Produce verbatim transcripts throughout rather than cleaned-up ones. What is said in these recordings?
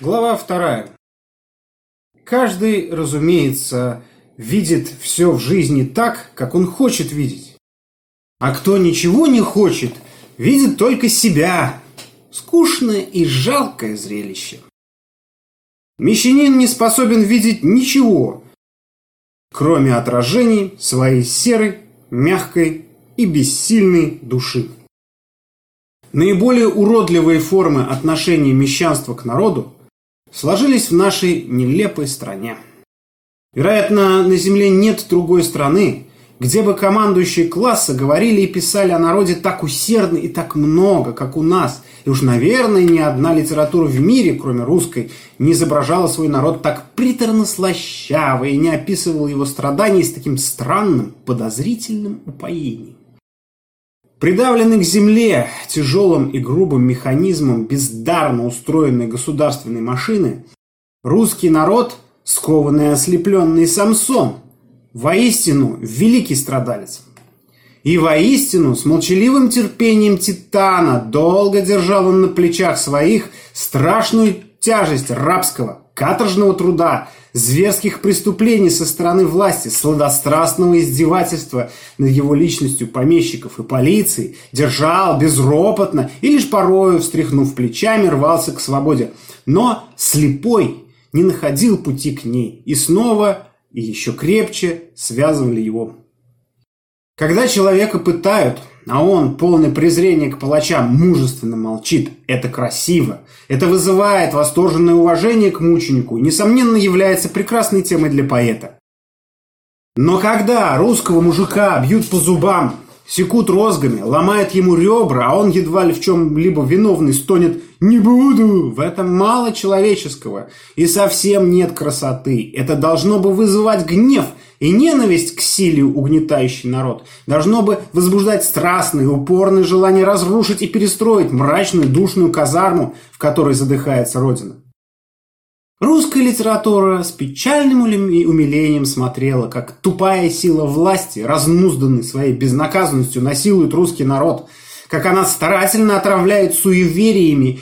Глава вторая. Каждый, разумеется, видит все в жизни так, как он хочет видеть. А кто ничего не хочет, видит только себя. Скучное и жалкое зрелище. Мещанин не способен видеть ничего, кроме отражений своей серой, мягкой и бессильной души. Наиболее уродливые формы отношения мещанства к народу сложились в нашей нелепой стране. Вероятно, на земле нет другой страны, где бы командующие класса говорили и писали о народе так усердно и так много, как у нас. И уж, наверное, ни одна литература в мире, кроме русской, не изображала свой народ так приторно-слащаво и не описывала его страданий с таким странным, подозрительным упоением. Придавленный к земле тяжелым и грубым механизмом бездарно устроенной государственной машины, русский народ, скованный и ослепленный Самсон, воистину великий страдалец. И воистину с молчаливым терпением Титана долго держал он на плечах своих страшную тяжесть рабского, каторжного труда, зверских преступлений со стороны власти, сладострастного издевательства над его личностью помещиков и полиции, держал безропотно и лишь порою, встряхнув плечами, рвался к свободе. Но слепой не находил пути к ней, и снова и еще крепче связывали его. Когда человека пытают, а он, полный презрения к палачам, мужественно молчит, это красиво. Это вызывает восторженное уважение к мученику и, несомненно, является прекрасной темой для поэта. Но когда русского мужика бьют по зубам, секут розгами, ломают ему ребра, а он едва ли в чем-либо виновный стонет «не буду», в этом мало человеческого и совсем нет красоты. Это должно бы вызывать гнев и ненависть к силе, угнетающей народ, должно бы возбуждать страстное и упорное желание разрушить и перестроить мрачную душную казарму, в которой задыхается Родина. Русская литература с печальным умилением смотрела, как тупая сила власти, разнузданной своей безнаказанностью, насилует русский народ, как она старательно отравляет суевериями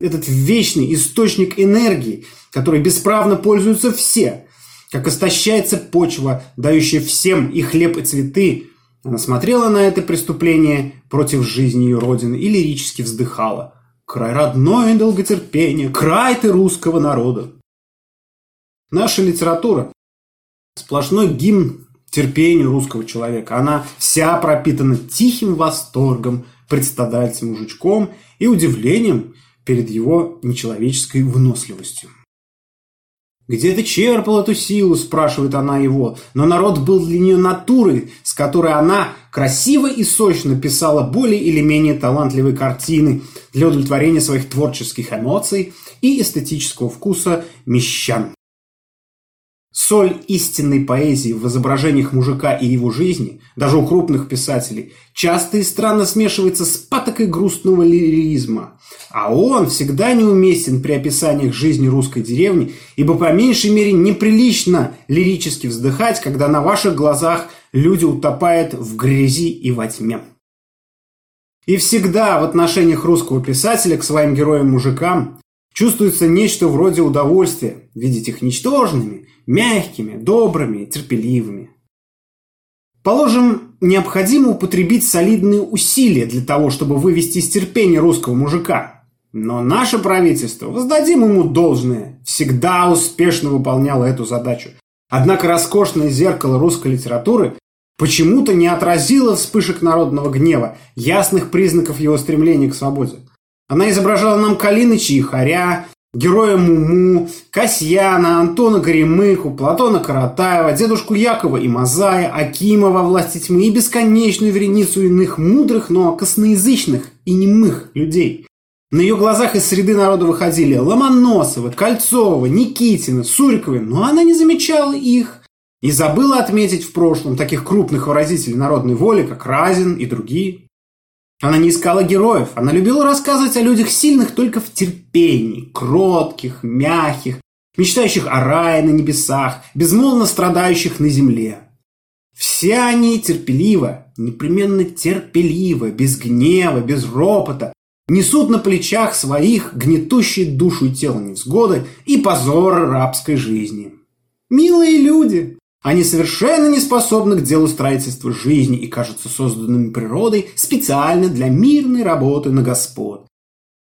этот вечный источник энергии, который бесправно пользуются все, как истощается почва, дающая всем и хлеб, и цветы. Она смотрела на это преступление против жизни ее Родины и лирически вздыхала. Край родное долготерпение, край ты русского народа. Наша литература – сплошной гимн терпению русского человека. Она вся пропитана тихим восторгом пред страдальцем-мужичком и удивлением перед его нечеловеческой выносливостью. «Где ты черпал эту силу?» – спрашивает она его. Но народ был для нее натурой, с которой она красиво и сочно писала более или менее талантливые картины для удовлетворения своих творческих эмоций и эстетического вкуса мещан. Соль истинной поэзии в изображениях мужика и его жизни, даже у крупных писателей, часто и странно смешивается с патокой грустного лиризма. А он всегда неуместен при описаниях жизни русской деревни, ибо по меньшей мере неприлично лирически вздыхать, когда на ваших глазах люди утопают в грязи и во тьме. И всегда в отношениях русского писателя к своим героям-мужикам чувствуется нечто вроде удовольствия видеть их ничтожными, мягкими, добрыми и терпеливыми. Положим, необходимо употребить солидные усилия для того, чтобы вывести из терпения русского мужика. Но наше правительство, воздадим ему должное, всегда успешно выполняло эту задачу. Однако роскошное зеркало русской литературы почему-то не отразило вспышек народного гнева, ясных признаков его стремления к свободе. Она изображала нам Калиныча и Харя, героя Муму, Касьяна, Антона Горемыку, Платона Каратаева, дедушку Якова и Мазая, Акима во власти тьмы и бесконечную вереницу иных мудрых, но косноязычных и немых людей. На ее глазах из среды народа выходили Ломоносова, Кольцова, Никитина, Сурикова, но она не замечала их и забыла отметить в прошлом таких крупных выразителей народной воли, как Разин и другие. Она не искала героев, она любила рассказывать о людях сильных только в терпении, кротких, мягких, мечтающих о рае на небесах, безмолвно страдающих на земле. Все они терпеливо, непременно терпеливо, без гнева, без ропота, несут на плечах своих гнетущие душу и тело невзгоды и позор рабской жизни. Милые люди! Они совершенно не способны к делу строительства жизни и кажутся созданными природой специально для мирной работы на господ.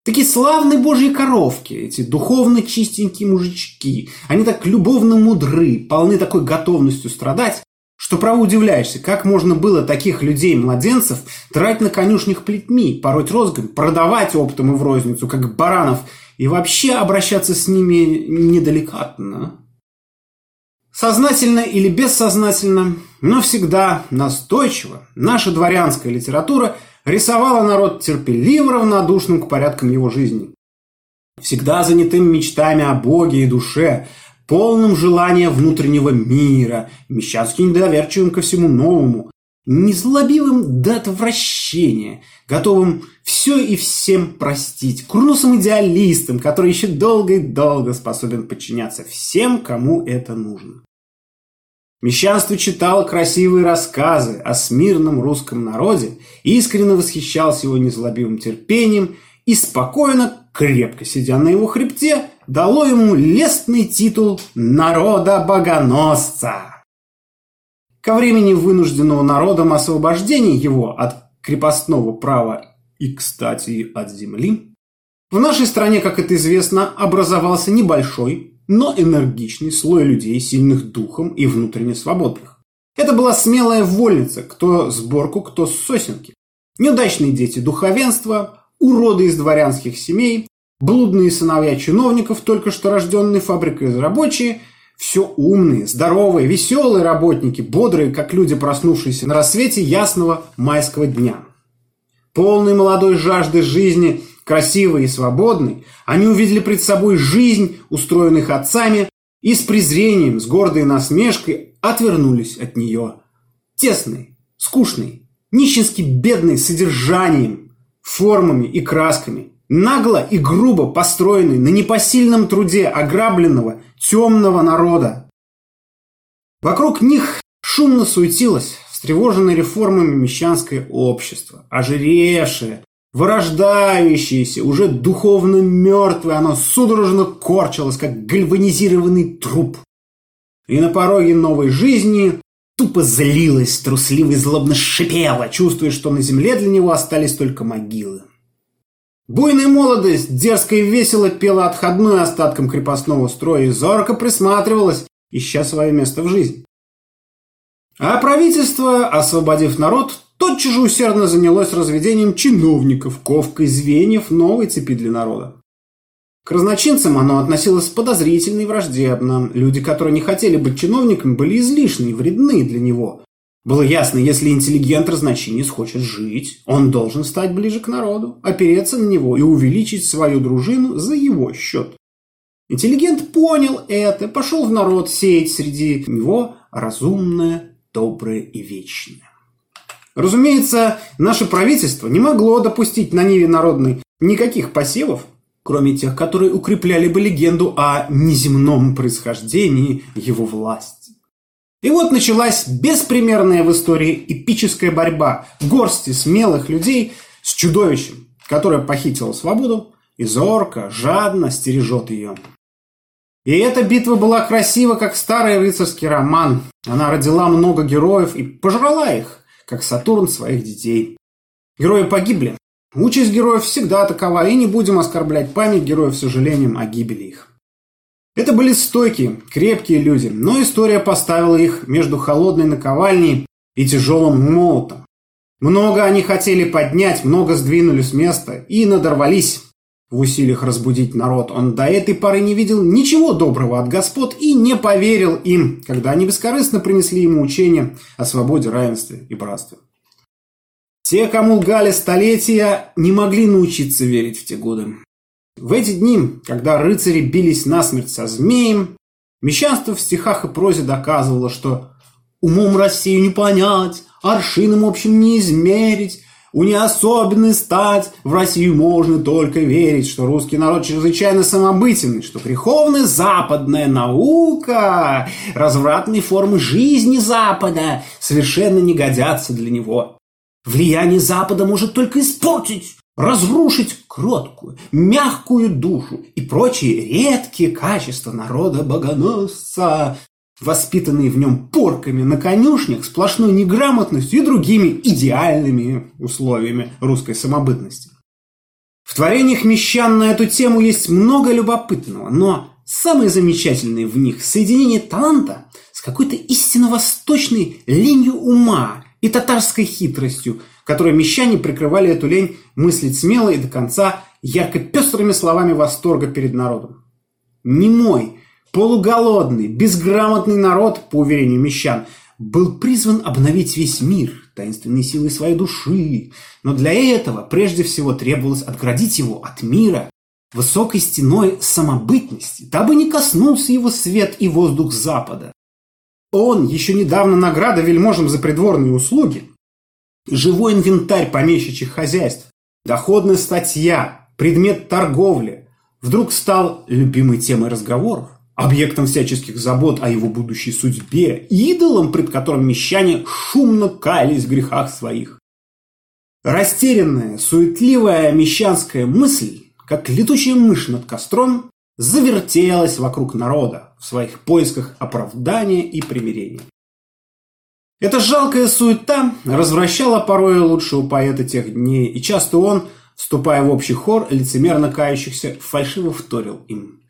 Такие славные божьи коровки, эти духовно чистенькие мужички, они так любовно мудры, полны такой готовностью страдать, что право удивляешься, как можно было таких людей-младенцев трать на конюшнях плетьми, пороть розгами, продавать оптом и в розницу, как баранов, и вообще обращаться с ними неделикатно. Сознательно или бессознательно, но всегда настойчиво наша дворянская литература рисовала народ терпеливо равнодушным к порядкам его жизни, всегда занятым мечтами о Боге и душе, полным желания внутреннего мира, мещански недоверчивым ко всему новому, незлобивым до отвращения, готовым все и всем простить, курносым идеалистом, который еще долго и долго способен подчиняться всем, кому это нужно. Мещанство читало красивые рассказы о смирном русском народе, искренне восхищалось его незлобивым терпением и спокойно, крепко сидя на его хребте, дало ему лестный титул «Народа-богоносца». Ко времени вынужденного народом освобождения его от крепостного права и, кстати, от земли, в нашей стране, как это известно, образовался небольшой, но энергичный слой людей, сильных духом и внутренне свободных. Это была смелая вольница, кто сборку, кто сосенки, неудачные дети духовенства, уроды из дворянских семей, блудные сыновья чиновников, только что рожденные фабрикой из рабочие, все умные, здоровые, веселые работники, бодрые, как люди, проснувшиеся на рассвете ясного майского дня. Полные молодой жажды жизни, красивые и свободные, они увидели пред собой жизнь, устроенную их отцами, и с презрением, с гордой насмешкой отвернулись от нее. Тесные, скучные, нищенски бедные содержанием, формами и красками, нагло и грубо построенный на непосильном труде ограбленного темного народа. Вокруг них шумно суетилось встревоженное реформами мещанское общество, ожиревшее, вырождающееся, уже духовно мертвое, оно судорожно корчилось, как гальванизированный труп. И на пороге новой жизни тупо злилось, трусливо и злобно шипело, чувствуя, что на земле для него остались только могилы. Буйная молодость дерзко и весело пела отходную остаткам крепостного строя и зорко присматривалась, ища свое место в жизни. А правительство, освободив народ, тотчас же усердно занялось разведением чиновников, ковкой звеньев новой цепи для народа. К разночинцам оно относилось подозрительно и враждебно. Люди, которые не хотели быть чиновниками, были излишни и вредны для него. Было ясно, если интеллигент-разночинец хочет жить, он должен стать ближе к народу, опереться на него и увеличить свою дружину за его счет. Интеллигент понял это, пошел в народ сеять среди него разумное, доброе и вечное. Разумеется, наше правительство не могло допустить на ниве народной никаких посевов, кроме тех, которые укрепляли бы легенду о неземном происхождении его власти. И вот началась беспримерная в истории эпическая борьба горсти смелых людей с чудовищем, которое похитило свободу и зорко, жадно стережет ее. И эта битва была красива, как старый рыцарский роман. Она родила много героев и пожрала их, как Сатурн своих детей. Герои погибли. Участь героев всегда такова, и не будем оскорблять память героев сожалением о гибели их. Это были стойкие, крепкие люди, но история поставила их между холодной наковальней и тяжелым молотом. Много они хотели поднять, много сдвинули с места и надорвались в усилиях разбудить народ. Он до этой поры не видел ничего доброго от господ и не поверил им, когда они бескорыстно принесли ему учение о свободе, равенстве и братстве. Те, кому лгали столетия, не могли научиться верить в те годы. В эти дни, когда рыцари бились насмерть со змеем, мещанство в стихах и прозе доказывало, что «умом Россию не понять, аршином общим не измерить, у нее особенной стать, в Россию можно только верить, что русский народ чрезвычайно самобытен, что греховная западная наука, развратные формы жизни Запада совершенно не годятся для него. Влияние Запада может только испортить, разрушить, кроткую, мягкую душу и прочие редкие качества народа-богоносца, воспитанные в нем порками на конюшнях, сплошной неграмотностью и другими идеальными условиями русской самобытности. В творениях мещан на эту тему есть много любопытного, но самое замечательное в них – соединение таланта с какой-то истинно восточной ленью ума и татарской хитростью, которой мещане прикрывали эту лень мыслить смело и до конца ярко-пестрыми словами восторга перед народом. Немой, полуголодный, безграмотный народ, по уверению мещан, был призван обновить весь мир таинственной силой своей души, но для этого прежде всего требовалось отградить его от мира высокой стеной самобытности, дабы не коснулся его свет и воздух Запада. Он, еще недавно награда вельможам за придворные услуги, живой инвентарь помещичьих хозяйств, доходная статья, предмет торговли, вдруг стал любимой темой разговоров, объектом всяческих забот о его будущей судьбе, идолом, пред которым мещане шумно каялись в грехах своих. Растерянная, суетливая мещанская мысль, как летучая мышь над костром, завертелась вокруг народа в своих поисках оправдания и примирения. Эта жалкая суета развращала порою лучшего поэта тех дней, и часто он, вступая в общий хор лицемерно кающихся, фальшиво вторил им.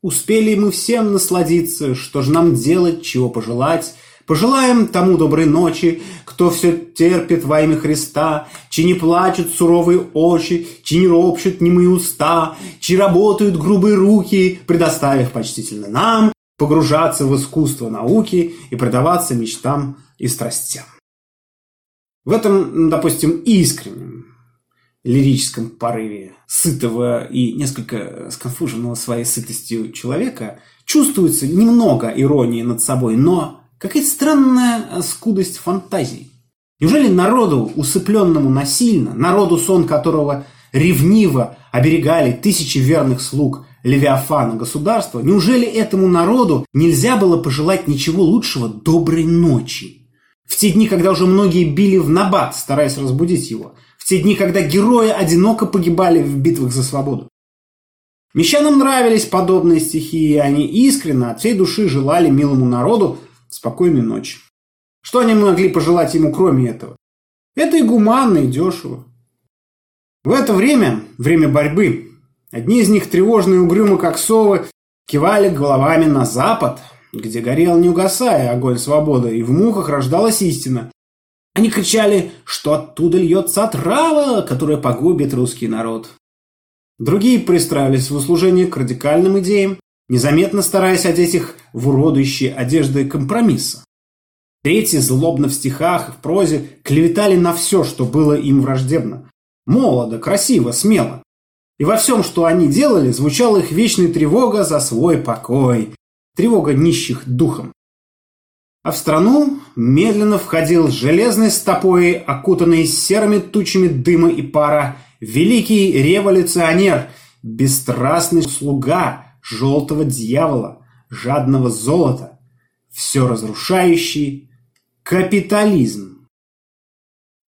«Успели мы всем насладиться, что же нам делать, чего пожелать? Пожелаем тому доброй ночи, кто все терпит во имя Христа, чьи не плачут суровые очи, чьи не ропщут немые уста, чьи работают грубые руки, предоставив почтительно нам погружаться в искусство науки и предаваться мечтам и страстям». В этом, допустим, искреннем лирическом порыве сытого и несколько сконфуженного своей сытостью человека чувствуется немного иронии над собой, но какая-то странная скудость фантазий. Неужели народу, усыпленному насильно, народу, сон которого ревниво оберегали тысячи верных слуг Левиафана государства, неужели этому народу нельзя было пожелать ничего лучшего доброй ночи? В те дни, когда уже многие били в набат, стараясь разбудить его. В те дни, когда герои одиноко погибали в битвах за свободу. Мещанам нравились подобные стихи, и они искренне от всей души желали милому народу спокойной ночи. Что они могли пожелать ему, кроме этого? Это и гуманно, и дешево. В это время, время борьбы, одни из них, тревожные и угрюмы, как совы, кивали головами на запад, где горел, не угасая, огонь свободы, и в мухах рождалась истина. Они кричали, что оттуда льется отрава, которая погубит русский народ. Другие пристраивались в услужение к радикальным идеям, незаметно стараясь одеть их в уродующие одежды компромисса. Третьи злобно в стихах и в прозе клеветали на все, что было им враждебно. Молодо, красиво, смело. И во всем, что они делали, звучала их вечная тревога за свой покой, тревога нищих духом. А в страну медленно входил железной стопой, окутанный серыми тучами дыма и пара, великий революционер, бесстрастный слуга желтого дьявола, жадного золота, все разрушающий капитализм.